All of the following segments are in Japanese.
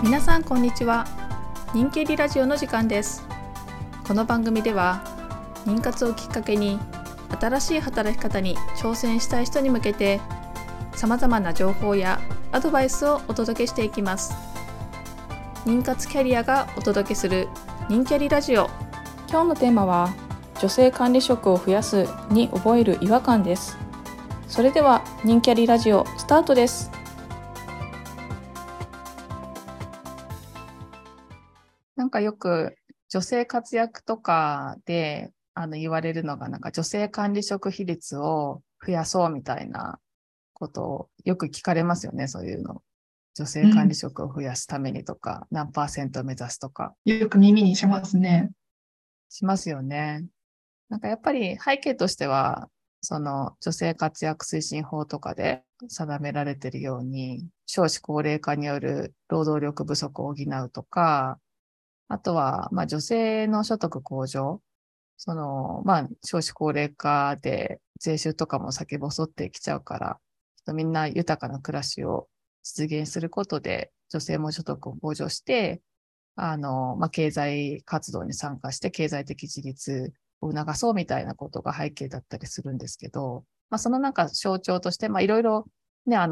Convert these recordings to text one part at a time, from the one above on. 皆さんこんにちは。人気入りラジオの時間です。この番組では妊活をきっかけに新しい働き方に挑戦したい人に向けて様々な情報やアドバイスをお届けしていきます。妊活キャリアがお届けする人キャリラジオ。今日のテーマは女性管理職を増やすに覚える違和感です。それでは人キャリラジオスタートです。なんかよく女性活躍とかで言われるのがなんか女性管理職比率を増やそうみたいなことをよく聞かれますよね。そういうの女性管理職を増やすためにとか、うん、何%目指すとかよく耳にしますね。しますよね。なんかやっぱり背景としてはその女性活躍推進法とかで定められているように少子高齢化による労働力不足を補うとか、あとはまあ女性の所得向上、そのまあ少子高齢化で税収とかも先細ってきちゃうからみんな豊かな暮らしを実現することで女性も所得を向上してまあ、経済活動に参加して経済的自立を促そうみたいなことが背景だったりするんですけど、まあ、その中象徴としていろいろ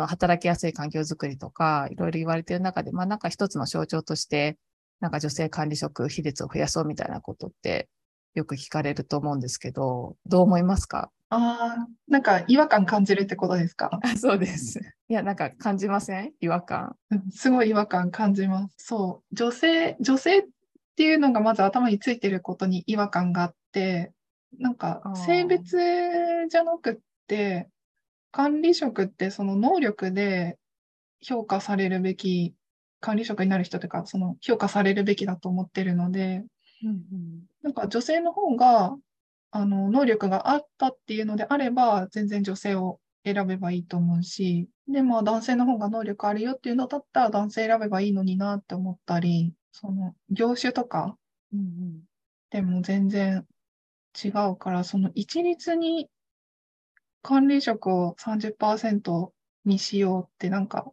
働きやすい環境づくりとかいろいろ言われている中で、まあ、なんか一つの象徴としてなんか女性管理職比率を増やそうみたいなことってよく聞かれると思うんですけど、どう思いますか？なんか違和感感じるってことですか？そうです。いや、なんか感じません？違和感。すごい違和感感じます。そう、女性っていうのがまず頭についてることに違和感があって、なんか性別じゃなくって管理職ってその能力で評価されるべき、管理職になる人というかその評価されるべきだと思ってるので、うんうん、なんか女性の方が能力があったっていうのであれば全然女性を選べばいいと思うし、で、まあ、男性の方が能力あるよっていうのだったら男性選べばいいのになって思ったり、その業種とかでも全然違うから、その一律に管理職を 30% にしようってなんか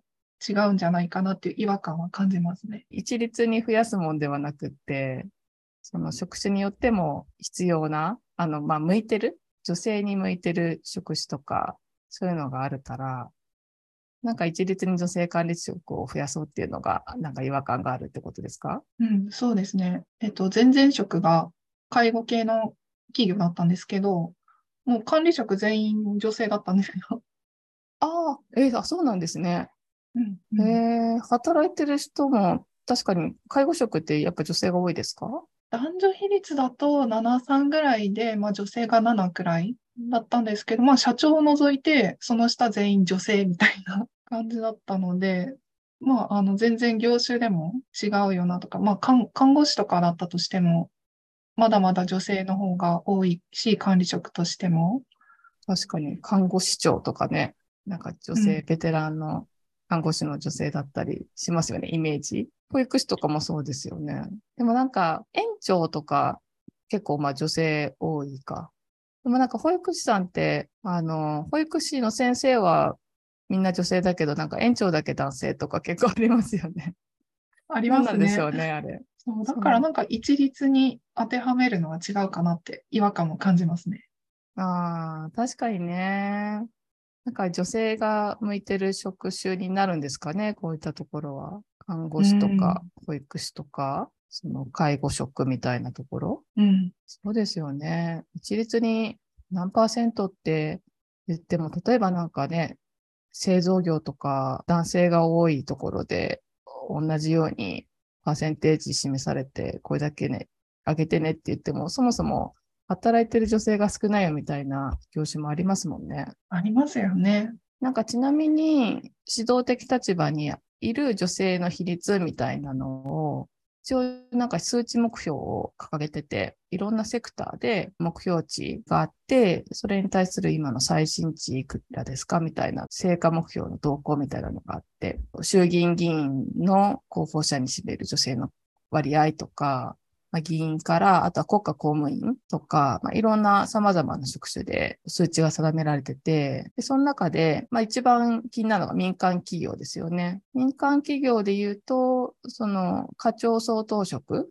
違うんじゃないかなっていう違和感は感じますね。一律に増やすもんではなくって、その職種によっても必要なまあ、向いてる、女性に向いてる職種とかそういうのがあるから、なんか一律に女性管理職を増やそうっていうのがなんか違和感があるってことですか？うん、そうですね。前々職が介護系の企業だったんですけど、もう管理職全員女性だったんですよ。そうなんですね。うん、働いてる人も確かに介護職ってやっぱ女性が多いですか？男女比率だと 7:3 ぐらいで、まあ、女性が7くらいだったんですけど、まあ、社長を除いてその下全員女性みたいな感じだったので、まあ、全然業種でも違うよなとか、まあ、看護師とかだったとしてもまだまだ女性の方が多いし、管理職としても確かに看護師長とかね、なんか女性、ベテランの看護師の女性だったりしますよね、イメージ。保育士とかもそうですよね。でもなんか園長とか結構まあ女性多いか。でもなんか保育士さんって保育士の先生はみんな女性だけど、なんか園長だけ男性とか結構ありますよね。ありますね。なんでしょうね、あれ。そうだからなんか一律に当てはめるのは違うかなって違和感も感じますね。確かにね。なんか女性が向いてる職種になるんですかね、こういったところは。看護師とか保育士とか、その介護職みたいなところ、うん、そうですよね。一律に何%って言っても、例えばなんかね、製造業とか男性が多いところで同じようにパーセンテージ示されて、これだけね上げてねって言っても、そもそも働いてる女性が少ないよみたいな業種もありますもんね。ありますよね。なんかちなみに指導的立場にいる女性の比率みたいなのを一応なんか数値目標を掲げてて、いろんなセクターで目標値があって、それに対する今の最新値いくらですかみたいな成果目標の動向みたいなのがあって、衆議院議員の候補者に占める女性の割合とか、議員から、あとは国家公務員とか、いろんな様々な職種で数値が定められてて、でその中で、一番気になるのが民間企業ですよね。民間企業で言うと、その課長総統職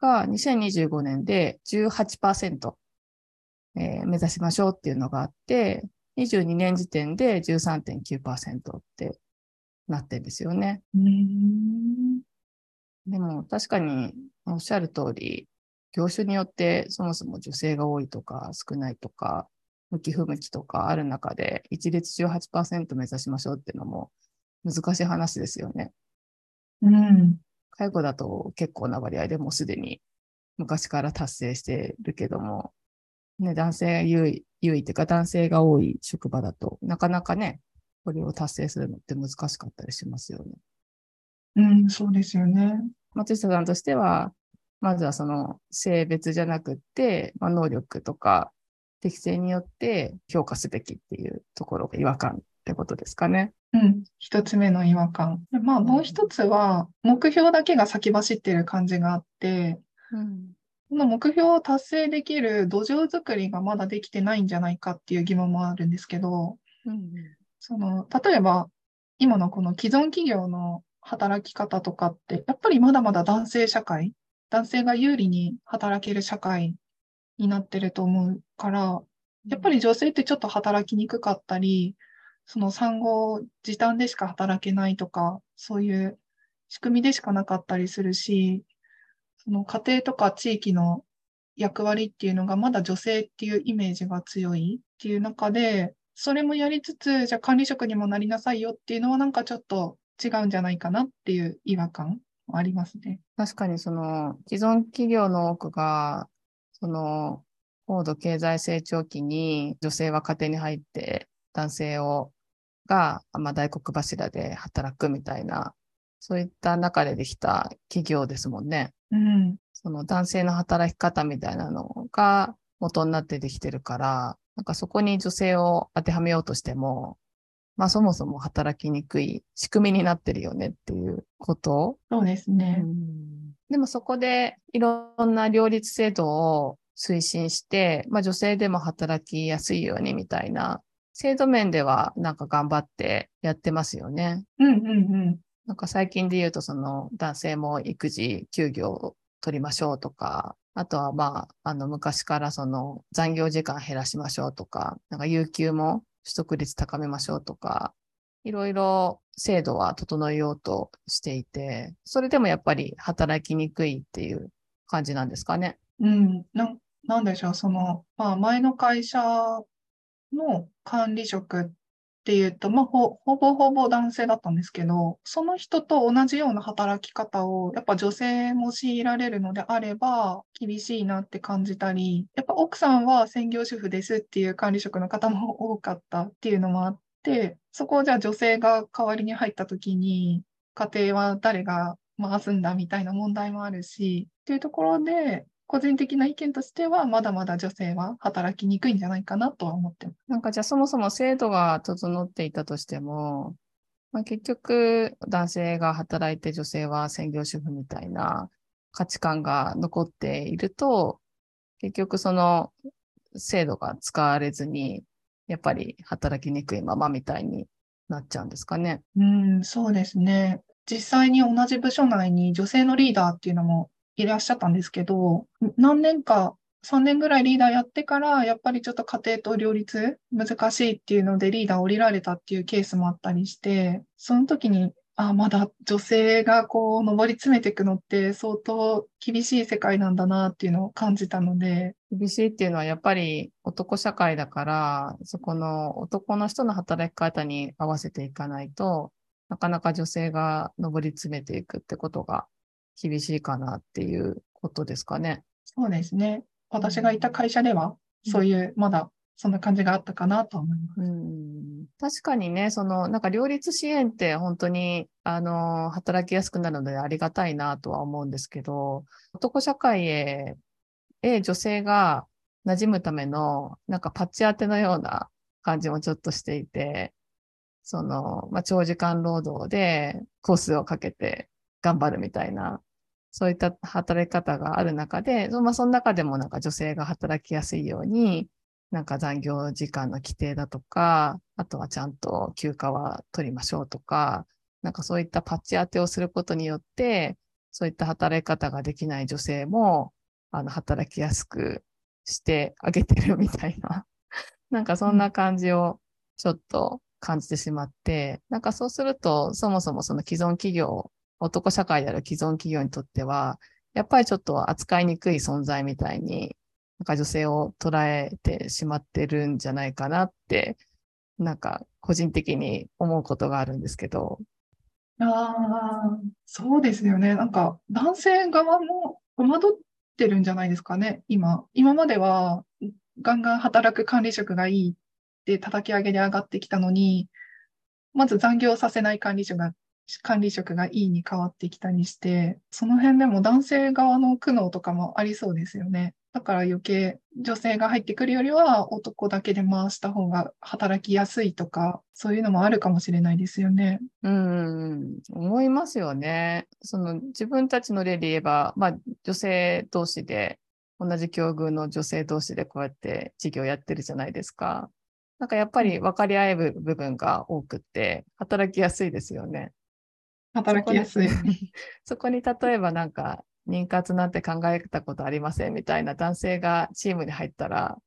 が2025年で 18% 目指しましょうっていうのがあって、22年時点で 13.9% ってなってるんですよね。でも確かにおっしゃる通り、業種によってそもそも女性が多いとか少ないとか、向き不向きとかある中で、一律 18% 目指しましょうっていうのも難しい話ですよね。うん。介護だと結構な割合でもうすでに昔から達成してるけども、ね、男性優位っていうか男性が多い職場だとなかなかね、これを達成するのって難しかったりしますよね。うん、そうですよね。松下さんとしては、まずはその性別じゃなくって、能力とか適性によって評価すべきっていうところが違和感ってことですかね。うん、一つ目の違和感。もう一つは、目標だけが先走ってる感じがあって、うん、この目標を達成できる土壌作りがまだできてないんじゃないかっていう疑問もあるんですけど、うん、例えば、今のこの既存企業の働き方とかって、やっぱりまだまだ男性社会、男性が有利に働ける社会になってると思うから、やっぱり女性ってちょっと働きにくかったり、その産後時短でしか働けないとか、そういう仕組みでしかなかったりするし、その家庭とか地域の役割っていうのがまだ女性っていうイメージが強いっていう中で、それもやりつつ、じゃあ管理職にもなりなさいよっていうのはなんかちょっと違うんじゃないかなっていう違和感もありますね。確かにその既存企業の多くが、その高度経済成長期に女性は家庭に入って男性が大黒柱で働くみたいな、そういった中でできた企業ですもんね。うん。その男性の働き方みたいなのが元になってできてるから、なんかそこに女性を当てはめようとしても、そもそも働きにくい仕組みになってるよねっていうこと。そうですね。でもそこでいろんな両立制度を推進して、女性でも働きやすいようにみたいな、制度面ではなんか頑張ってやってますよね。うんうんうん。なんか最近で言うとその男性も育児休業を取りましょうとか、あとは昔からその残業時間減らしましょうとか、なんか有給も取得率高めましょうとか、いろいろ制度は整えようとしていて、それでもやっぱり働きにくいっていう感じなんですかね。うん、なんでしょう、前の会社の管理職っていうと、ほぼ男性だったんですけど、その人と同じような働き方を、やっぱ女性も強いられるのであれば、厳しいなって感じたり、やっぱ奥さんは専業主婦ですっていう管理職の方も多かったっていうのもあって、そこをじゃあ女性が代わりに入った時に、家庭は誰が回すんだみたいな問題もあるし、っていうところで、個人的な意見としては、まだまだ女性は働きにくいんじゃないかなとは思ってます。なんかじゃあそもそも制度が整っていたとしても、結局男性が働いて女性は専業主婦みたいな価値観が残っていると、結局その制度が使われずに、やっぱり働きにくいままみたいになっちゃうんですかね。そうですね。実際に同じ部署内に女性のリーダーっていうのもいらっしゃったんですけど、何年か3年ぐらいリーダーやってから、やっぱりちょっと家庭と両立難しいっていうのでリーダー降りられたっていうケースもあったりして、その時にまだ女性がこう上り詰めていくのって相当厳しい世界なんだなっていうのを感じたので。厳しいっていうのはやっぱり男社会だから、そこの男の人の働き方に合わせていかないとなかなか女性が上り詰めていくってことが厳しいかなっていうことですかね。そうですね。私がいた会社では、そういう、まだそんな感じがあったかなと思います。確かにね、なんか両立支援って本当に、働きやすくなるのでありがたいなとは思うんですけど、男社会へ女性が馴染むための、なんかパッチ当てのような感じもちょっとしていて、長時間労働でコースをかけて頑張るみたいな、そういった働き方がある中で、その中でもなんか女性が働きやすいように、なんか残業時間の規定だとか、あとはちゃんと休暇は取りましょうとか、なんかそういったパッチ当てをすることによって、そういった働き方ができない女性も、働きやすくしてあげてるみたいな、なんかそんな感じをちょっと感じてしまって、なんかそうすると、そもそもその既存企業、男社会である既存企業にとっては、やっぱりちょっと扱いにくい存在みたいに、なんか女性を捉えてしまってるんじゃないかなって、なんか個人的に思うことがあるんですけど。そうですよね。なんか男性側も戸惑ってるんじゃないですかね、今まではガンガン働く管理職がいいって叩き上げで上がってきたのに、まず残業させない管理職がいいに変わってきたりして、その辺でも男性側の苦悩とかもありそうですよね。だから余計女性が入ってくるよりは男だけで回した方が働きやすいとか、そういうのもあるかもしれないですよね。思いますよね。自分たちの例で言えば、女性同士で、同じ境遇の女性同士でこうやって事業やってるじゃないですか。なんかやっぱり分かり合える部分が多くて、働きやすいですよね。働きやすい。そこに例えばなんか、妊活なんて考えたことありませんみたいな男性がチームに入ったら、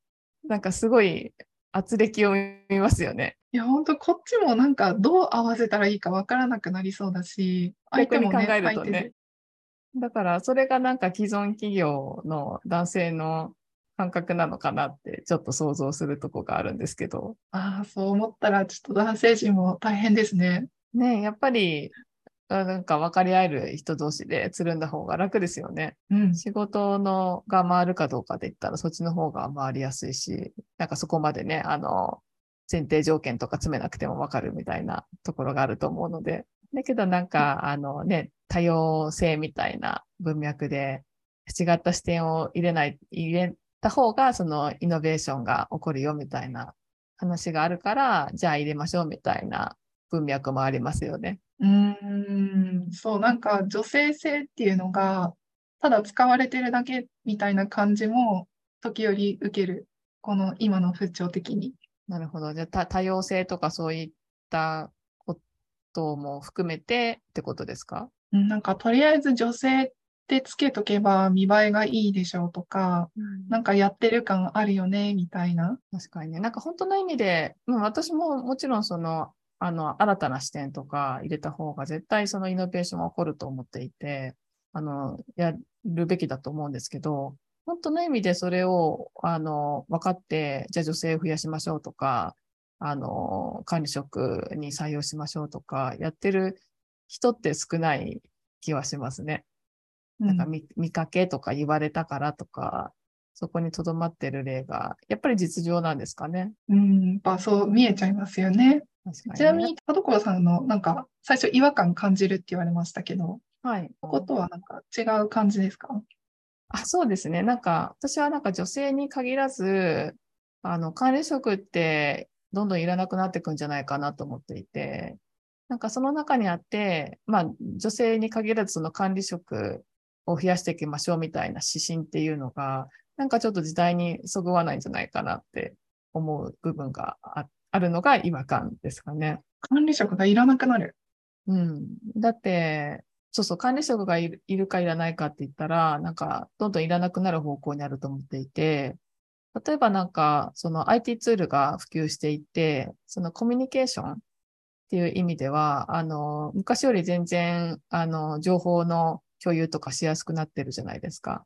なんかすごい圧力を見ますよね。いや本当こっちもなんかどう合わせたらいいかわからなくなりそうだし、相手もね、逆に考えるとね。だからそれがなんか既存企業の男性の感覚なのかなってちょっと想像するとこがあるんですけど。そう思ったらちょっと男性陣も大変ですね。ね、やっぱりなんか分かり合える人同士でつるんだ方が楽ですよね。仕事が回るかどうかで言ったらそっちの方が回りやすいし、なんかそこまでね、前提条件とか詰めなくても分かるみたいなところがあると思うので。だけどなんか多様性みたいな文脈で違った視点を入れた方がそのイノベーションが起こるよみたいな話があるから、じゃあ入れましょうみたいな文脈もありますよね。そう、なんか女性性っていうのがただ使われてるだけみたいな感じも時折受ける、この今の風潮的に。なるほど。じゃあ多様性とかそういったことも含めてってことですか？なんかとりあえず女性ってつけとけば見栄えがいいでしょうとか、なんかやってる感あるよねみたいな。確かにね。なんか本当の意味で、私ももちろん新たな視点とか入れた方が絶対そのイノベーションが起こると思っていて、やるべきだと思うんですけど、本当の意味でそれを、分かって、じゃあ女性を増やしましょうとか、管理職に採用しましょうとか、やってる人って少ない気はしますね。なんか見かけとか言われたからとか、そこに留まってる例が、やっぱり実情なんですかね。やっぱそう見えちゃいますよね。確かにね。ちなみに田所さんのなんか最初違和感感じるって言われましたけど、こことはなんか違う感じですか？そうですね。なんか私はなんか女性に限らず、管理職ってどんどんいらなくなっていくんじゃないかなと思っていて、なんかその中にあって、女性に限らずその管理職を増やしていきましょうみたいな指針っていうのが、なんかちょっと時代にそぐわないんじゃないかなって思う部分があるのが違和感ですかね。管理職がいらなくなる。だって、管理職がいるかいらないかって言ったら、なんか、どんどんいらなくなる方向にあると思っていて、例えばなんか、その IT ツールが普及していって、そのコミュニケーションっていう意味では、昔より全然、情報の共有とかしやすくなってるじゃないですか。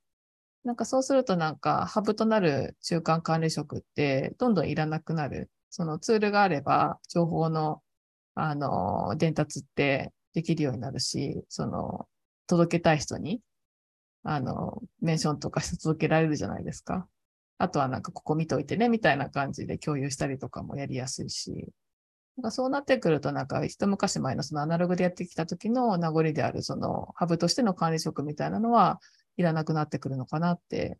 なんかそうするとなんか、ハブとなる中間管理職って、どんどんいらなくなる。そのツールがあれば、情報の、伝達ってできるようになるし、届けたい人に、メンションとかして届けられるじゃないですか。あとはなんか、ここ見といてね、みたいな感じで共有したりとかもやりやすいし、なんかそうなってくると、なんか、一昔前のそのアナログでやってきた時の名残である、その、ハブとしての管理職みたいなのは、いらなくなってくるのかなって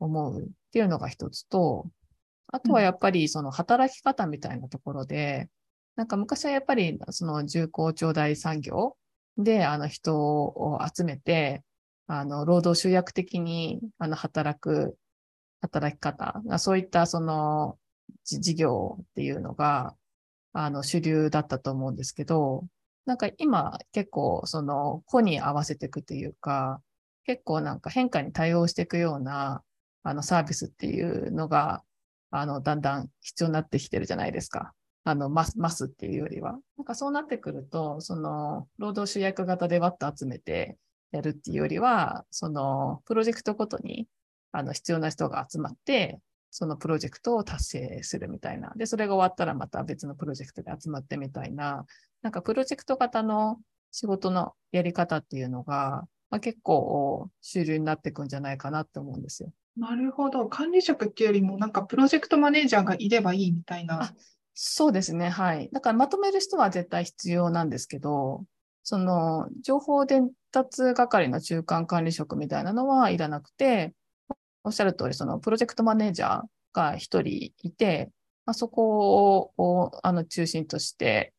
思うっていうのが一つと、あとはやっぱりその働き方みたいなところで、なんか昔はやっぱりその重厚長大産業で人を集めて、労働集約的に働き方が、そういったその事業っていうのが、主流だったと思うんですけど、なんか今結構その個に合わせていくというか、結構なんか変化に対応していくようなサービスっていうのが、だんだん必要になってきてるじゃないですか。マスっていうよりは。なんかそうなってくると、その労働集約型でわっと集めてやるっていうよりは、そのプロジェクトごとに必要な人が集まって、そのプロジェクトを達成するみたいな。で、それが終わったらまた別のプロジェクトで集まってみたいな。なんかプロジェクト型の仕事のやり方っていうのが、結構主流になっていくんじゃないかなと思うんですよ。なるほど。管理職っていうよりもなんかプロジェクトマネージャーがいればいいみたいな。そうですね。はい。だからまとめる人は絶対必要なんですけど、その情報伝達係の中間管理職みたいなのはいらなくて、おっしゃる通り、そのプロジェクトマネージャーが一人いて、そこを中心として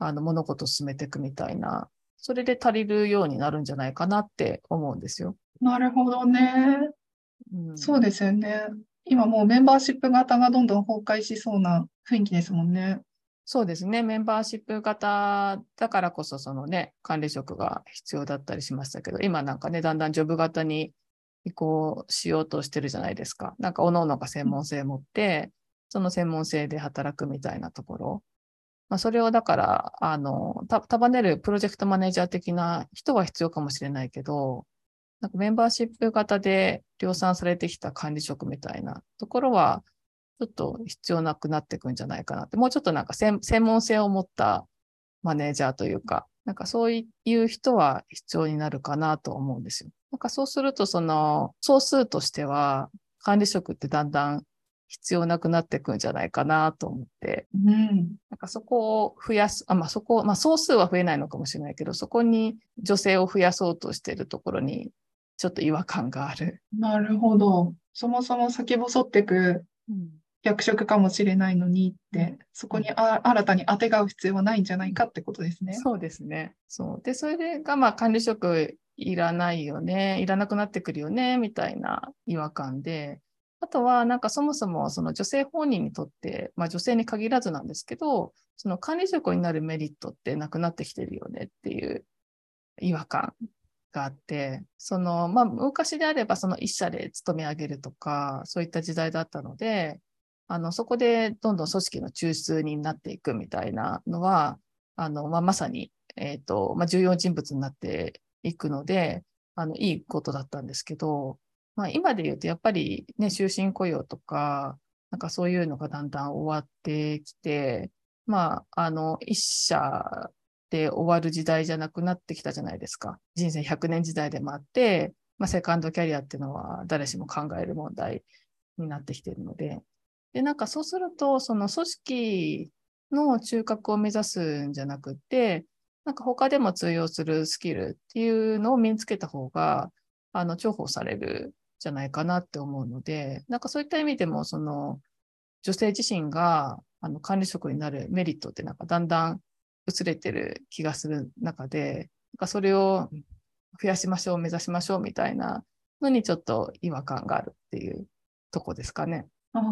物事を進めていくみたいな、それで足りるようになるんじゃないかなって思うんですよ。なるほどね。うん、そうですよね。今もうメンバーシップ型がどんどん崩壊しそうな雰囲気ですもんね。そうですね。メンバーシップ型だからこそ、そのね、管理職が必要だったりしましたけど、今なんかね、だんだんジョブ型に移行しようとしてるじゃないですか。なんか各々が専門性持って、その専門性で働くみたいなところ。それをだから、束ねるプロジェクトマネージャー的な人は必要かもしれないけど、なんかメンバーシップ型で量産されてきた管理職みたいなところは、ちょっと必要なくなっていくんじゃないかなって、もうちょっとなんか専門性を持ったマネージャーというか、なんかそういう人は必要になるかなと思うんですよ。なんかそうすると、その総数としては管理職ってだんだん必要なくなっていくんじゃないかなと思って、うん、なんかそこを増やす、総数は増えないのかもしれないけど、そこに女性を増やそうとしているところにちょっと違和感がある。なるほど。そもそも先細ってく役職かもしれないのにって、うん、そこに新たにあてがう必要はないんじゃないかってことですね。そうですね。そう。で、それが管理職いらないよね、いらなくなってくるよねみたいな違和感で、あとはなんかそもそもその女性本人にとって、女性に限らずなんですけど、その管理職になるメリットってなくなってきてるよねっていう違和感があって、その昔であればその一社で勤め上げるとかそういった時代だったので、そこでどんどん組織の中枢になっていくみたいなのは、まさに重要人物になっていくので、いいことだったんですけど。今で言うとやっぱりね、終身雇用とか、なんかそういうのがだんだん終わってきて、一社で終わる時代じゃなくなってきたじゃないですか。人生100年時代でもあって、セカンドキャリアっていうのは誰しも考える問題になってきているので。で、なんかそうすると、その組織の中核を目指すんじゃなくて、なんか他でも通用するスキルっていうのを身につけた方が、重宝されるじゃないかなって思うので、なんかそういった意味でも、その女性自身が管理職になるメリットってなんかだんだん薄れてる気がする中で、なんかそれを増やしましょう、目指しましょうみたいなのにちょっと違和感があるっていうとこですかね。あ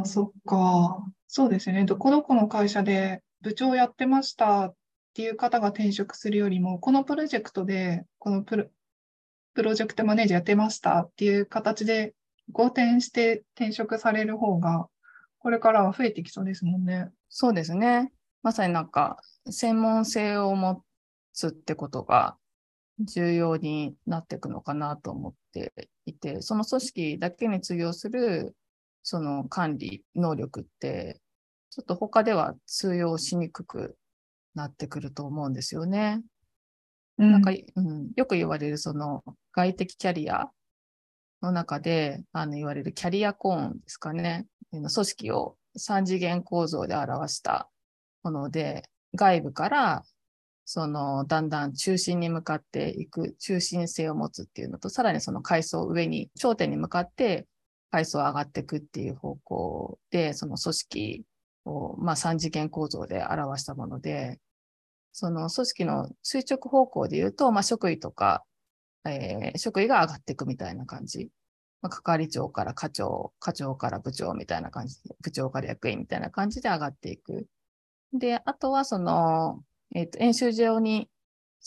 あ、そっか。そうですね。どこどこの会社で部長やってましたっていう方が転職するよりも、このプロジェクトでプロジェクトマネージャーやってましたっていう形で合点して転職される方がこれからは増えてきそうですもんね。そうですね。まさになんか専門性を持つってことが重要になっていくのかなと思っていて、その組織だけに通用するその管理能力ってちょっと他では通用しにくくなってくると思うんですよね。なんかよく言われるその外的キャリアの中で言われるキャリアコーンですかね。組織を3次元構造で表したもので、外部からそのだんだん中心に向かっていく中心性を持つっていうのと、さらにその階層上に頂点に向かって階層上がっていくっていう方向で、その組織を3次元構造で表したもので、その組織の垂直方向で言うと、職位とか職位が上がっていくみたいな感じ。まあ、係長から課長、課長から部長みたいな感じで、部長から役員みたいな感じで上がっていく。で、あとはその、演習場に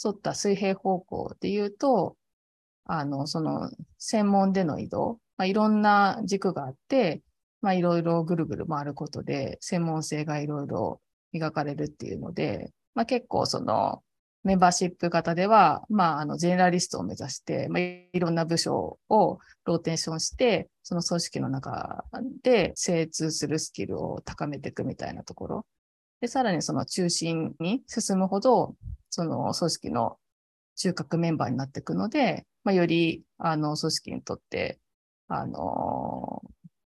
沿った水平方向っていうと、その、専門での移動、まあ、いろんな軸があって、まあ、いろいろぐるぐる回ることで、専門性がいろいろ磨かれるっていうので、まあ、結構その、メンバーシップ型では、まあ、ジェネラリストを目指して、まあ、いろんな部署をローテーションして、その組織の中で精通するスキルを高めていくみたいなところ。で、さらにその中心に進むほど、その組織の中核メンバーになっていくので、まあ、より、組織にとって、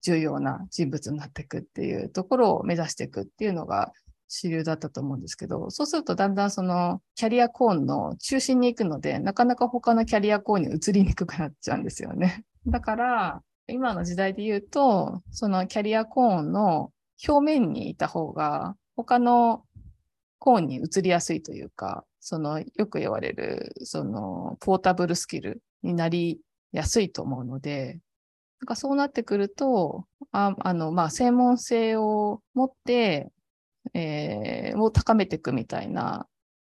重要な人物になっていくっていうところを目指していくっていうのが、主流だったと思うんですけど、そうするとだんだんそのキャリアコーンの中心に行くので、なかなか他のキャリアコーンに移りにくくなっちゃうんですよね。だから今の時代で言うと、そのキャリアコーンの表面にいた方が他のコーンに移りやすいというか、そのよく言われるそのポータブルスキルになりやすいと思うので、なんかそうなってくると、まあ専門性を持ってを高めていくみたいな、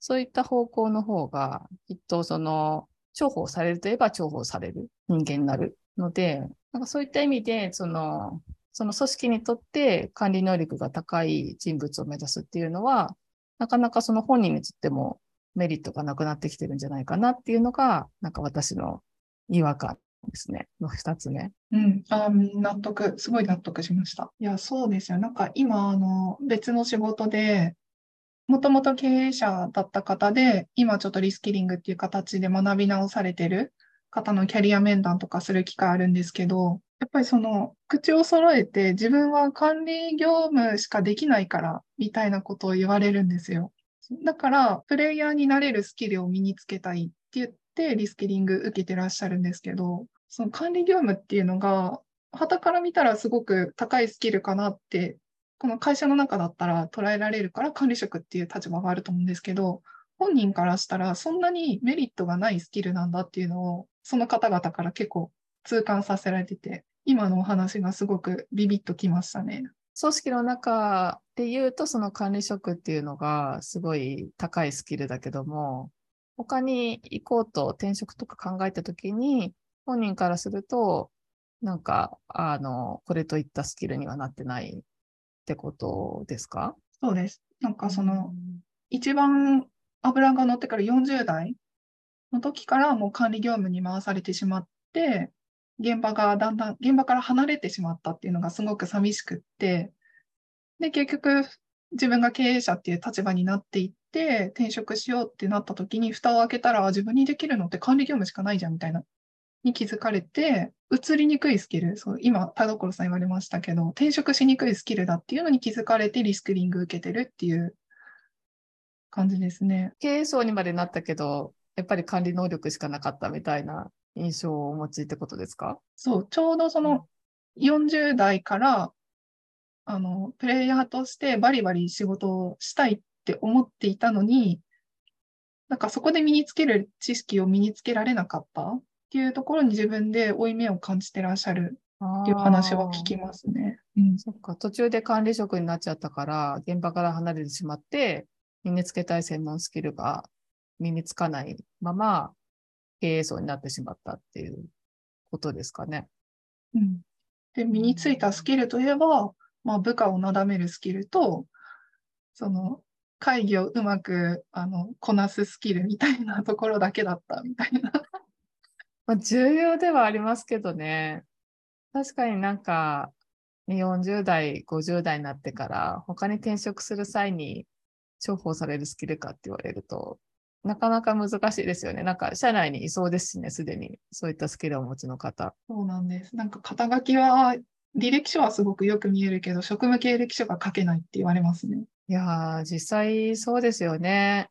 そういった方向の方が、きっとその、重宝されるといえば重宝される人間になるので、なんかそういった意味で、その組織にとって管理能力が高い人物を目指すっていうのは、なかなかその本人にとってもメリットがなくなってきてるんじゃないかなっていうのが、なんか私の違和感ですね、の2つ目。うん、納得、すごい納得しました。いや、そうですよ。なんか今、別の仕事で、もともと経営者だった方で、今ちょっとリスキリングっていう形で学び直されてる方のキャリア面談とかする機会あるんですけど、やっぱりその、口を揃えて自分は管理業務しかできないから、みたいなことを言われるんですよ。だから、プレイヤーになれるスキルを身につけたいって言って、リスキリング受けてらっしゃるんですけど、その管理業務っていうのが、傍から見たらすごく高いスキルかなって、この会社の中だったら捉えられるから管理職っていう立場があると思うんですけど、本人からしたらそんなにメリットがないスキルなんだっていうのを、その方々から結構痛感させられてて、今のお話がすごくビビッときましたね。組織の中で言うと、その管理職っていうのがすごい高いスキルだけども、他に行こうと転職とか考えたときに、本人からすると、なんか、これといったスキルにはなってないってことですか？そうです。なんかその、一番脂が乗ってから40代の時からもう管理業務に回されてしまって、現場から離れてしまったっていうのがすごく寂しくって、で、結局、自分が経営者っていう立場になっていって、転職しようってなった時に、蓋を開けたら、自分にできるのって管理業務しかないじゃんみたいな。に気づかれて、移りにくいスキル、そう今田所さん言われましたけど、転職しにくいスキルだっていうのに気づかれてリスキリング受けてるっていう感じですね。経営層にまでなったけど、やっぱり管理能力しかなかったみたいな印象をお持ちってことですか？そう、ちょうどその40代からプレイヤーとしてバリバリ仕事をしたいって思っていたのに、なんかそこで身につける知識を身につけられなかったっていうところに自分で負い目を感じてらっしゃるっていう話は聞きますね。うん、そっか、途中で管理職になっちゃったから現場から離れてしまって、身につけたい専門スキルが身につかないまま経営層になってしまったっていうことですかね。うん、で身についたスキルといえば、まあ、部下をなだめるスキルと、その会議をうまくこなすスキルみたいなところだけだったみたいな。まあ、重要ではありますけどね。確かになんか、40代、50代になってから、他に転職する際に重宝されるスキルかって言われると、なかなか難しいですよね。なんか、社内にいそうですしね、すでに。そういったスキルをお持ちの方。そうなんです。なんか、肩書きは、履歴書はすごくよく見えるけど、職務経歴書が書けないって言われますね。いやー、実際そうですよね。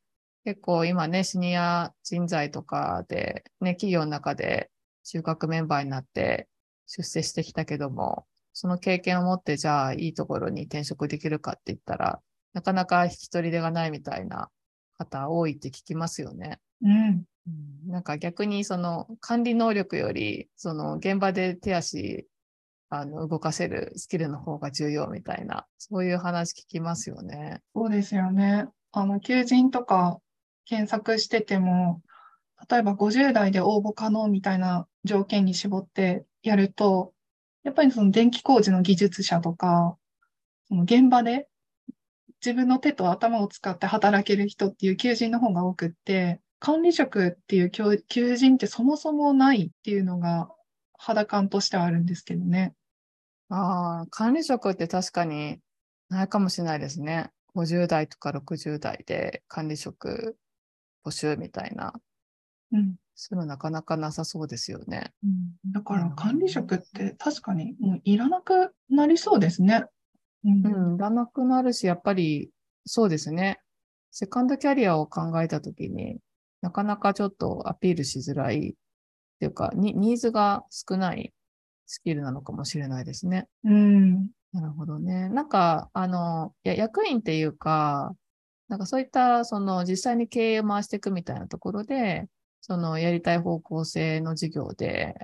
結構今ね、シニア人材とかで、ね、企業の中で中核メンバーになって出世してきたけども、その経験を持ってじゃあいいところに転職できるかって言ったら、なかなか引き取り手がないみたいな方多いって聞きますよね。うん。なんか逆にその管理能力よりその現場で手足動かせるスキルの方が重要みたいな、そういう話聞きますよね。そうですよね。求人とか検索してても、例えば50代で応募可能みたいな条件に絞ってやると、やっぱりその電気工事の技術者とか、その現場で自分の手と頭を使って働ける人っていう求人の方が多くって、管理職っていう求人ってそもそもないっていうのが肌感としてはあるんですけどね。ああ、管理職って確かにないかもしれないですね。50代とか60代で管理職募集みたいな。うん。そういうのなかなかなさそうですよね。うん、だから管理職って確かにもういらなくなりそうですね。うん、うん、いらなくなるし、やっぱりそうですね。セカンドキャリアを考えたときになかなかちょっとアピールしづらいっていうか、ニーズが少ないスキルなのかもしれないですね。うん。なるほどね。なんか、役員っていうか、なんかそういった、その実際に経営を回していくみたいなところで、そのやりたい方向性の事業で、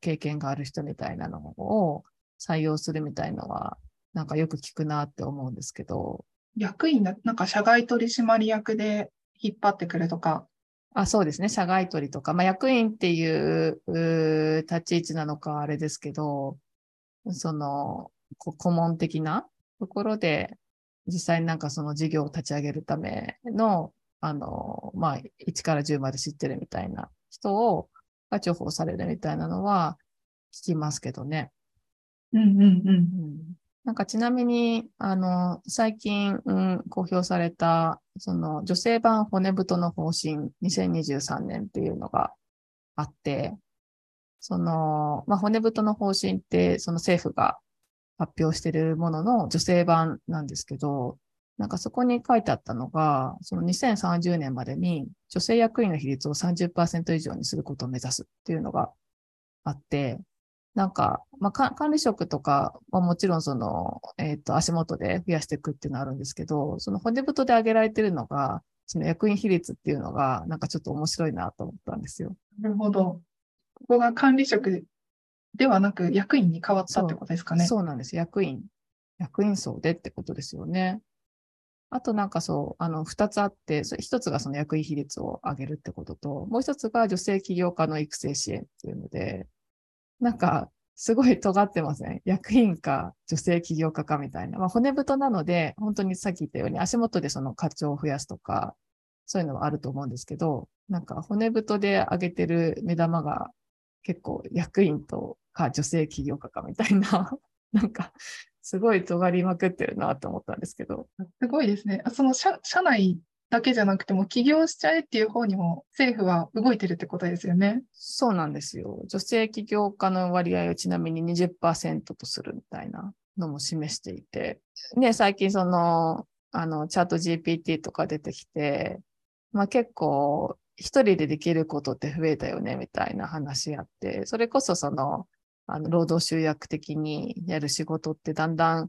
経験がある人みたいなのを採用するみたいのは、なんかよく聞くなって思うんですけど。役員だ、なんか社外取締役で引っ張ってくるとか、あ、そうですね。社外取りとか、まあ、役員っていう立ち位置なのかあれですけど、その顧問的なところで実際になんかその事業を立ち上げるためのまあ1から10まで知ってるみたいな人をが重宝されるみたいなのは聞きますけどね。うんうんうんうん。なんかちなみに最近、公表されたその女性版骨太の方針2023年っていうのがあって、そのまあ骨太の方針ってその政府が発表しているものの女性版なんですけど、なんかそこに書いてあったのが、その2030年までに女性役員の比率を 30% 以上にすることを目指すっていうのがあって。なんか、まあ、管理職とかはもちろんその、足元で増やしていくっていうのはあるんですけど、その骨太で挙げられているのが、その役員比率っていうのが、なんかちょっと面白いなと思ったんですよ。なるほど。ここが管理職ではなく役員に変わったってことですかね。そうなんです。役員層でってことですよね。あとなんかそう、二つあって、一つがその役員比率を上げるってことと、もう一つが女性起業家の育成支援っていうので、なんか、すごい尖ってません？役員か女性起業家かみたいな。まあ、骨太なので、本当にさっき言ったように足元でその課長を増やすとか、そういうのはあると思うんですけど、なんか骨太で挙げてる目玉が結構役員とか女性起業家かみたいな、なんかすごい尖りまくってるなと思ったんですけど。すごいですね。その社内だけじゃなくても起業しちゃえっていう方にも政府は動いてるってことですよね。そうなんですよ。女性起業家の割合をちなみに 20% とするみたいなのも示していて、ね、最近その、チャート GPT とか出てきて、まあ結構一人でできることって増えたよねみたいな話あって、それこそその、労働集約的にやる仕事ってだんだん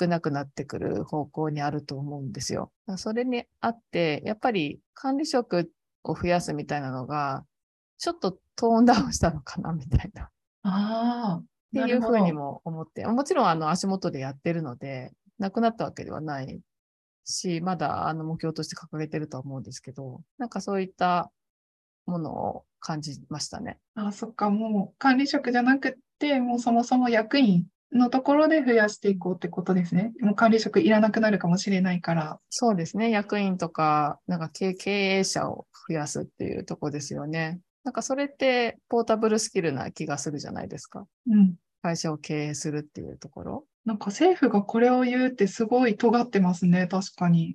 少なくなってくる方向にあると思うんですよ。それにあって、やっぱり管理職を増やすみたいなのが、ちょっとトーンダウンしたのかなみたいな。ああ。っていうふうにも思って、もちろん足元でやってるので、なくなったわけではないし、まだ目標として掲げてるとは思うんですけど、なんかそういったものを感じましたね。ああ、そっか、もう管理職じゃなくて、もうそもそも役員のところで増やしていこうってことですね。もう管理職いらなくなるかもしれないから。そうですね。役員とか、なんか経営者を増やすっていうとこですよね。なんかそれってポータブルスキルな気がするじゃないですか。うん。会社を経営するっていうところ。なんか政府がこれを言うってすごい尖ってますね。確かに。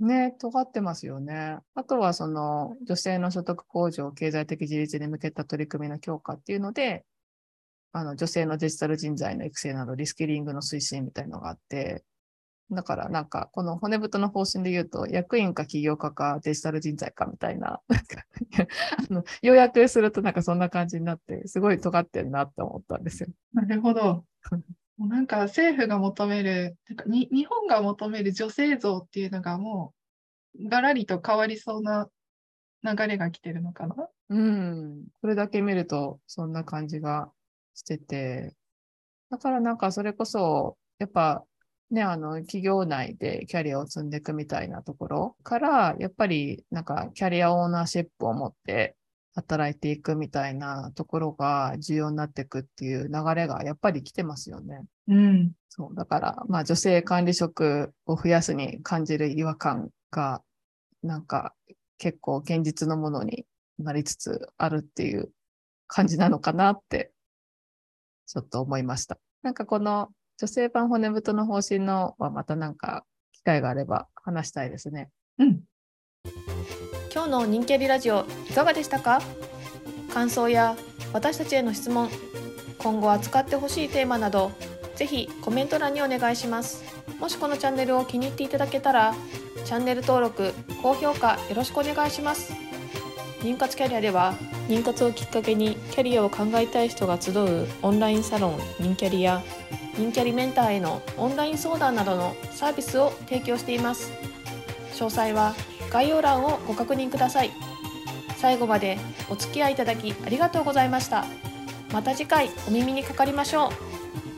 ね、尖ってますよね。あとはその女性の所得向上、経済的自立に向けた取り組みの強化っていうので、女性のデジタル人材の育成などリスキリングの推進みたいのがあって、だからなんかこの骨太の方針で言うと役員か起業家かデジタル人材かみたいな、なんか要約するとなんかそんな感じになって、すごい尖ってるなって思ったんですよ。なるほど。なんか政府が求める、なんか日本が求める女性像っていうのがもうがらりと変わりそうな流れが来てるのかな。うん。これだけ見るとそんな感じがしてて、だからなんかそれこそやっぱね、企業内でキャリアを積んでいくみたいなところからやっぱりなんかキャリアオーナーシップを持って働いていくみたいなところが重要になっていくっていう流れがやっぱり来てますよね。うん。そう。だから、まあ女性管理職を増やすに感じる違和感が、なんか結構現実のものになりつつあるっていう感じなのかなって、ちょっと思いました。なんかこの女性版骨太の方針のはまたなんか機会があれば話したいですね。うん。今日の人キャリラジオいかがでしたか？感想や私たちへの質問、今後扱ってほしいテーマなど、ぜひコメント欄にお願いします。もしこのチャンネルを気に入っていただけたら、チャンネル登録、高評価よろしくお願いします。妊活キャリアでは、妊活をきっかけにキャリアを考えたい人が集うオンラインサロン妊キャリや、妊キャリメンターへのオンライン相談などのサービスを提供しています。詳細は概要欄をご確認ください。最後までお付き合いいただきありがとうございました。また次回お耳にかかりましょう。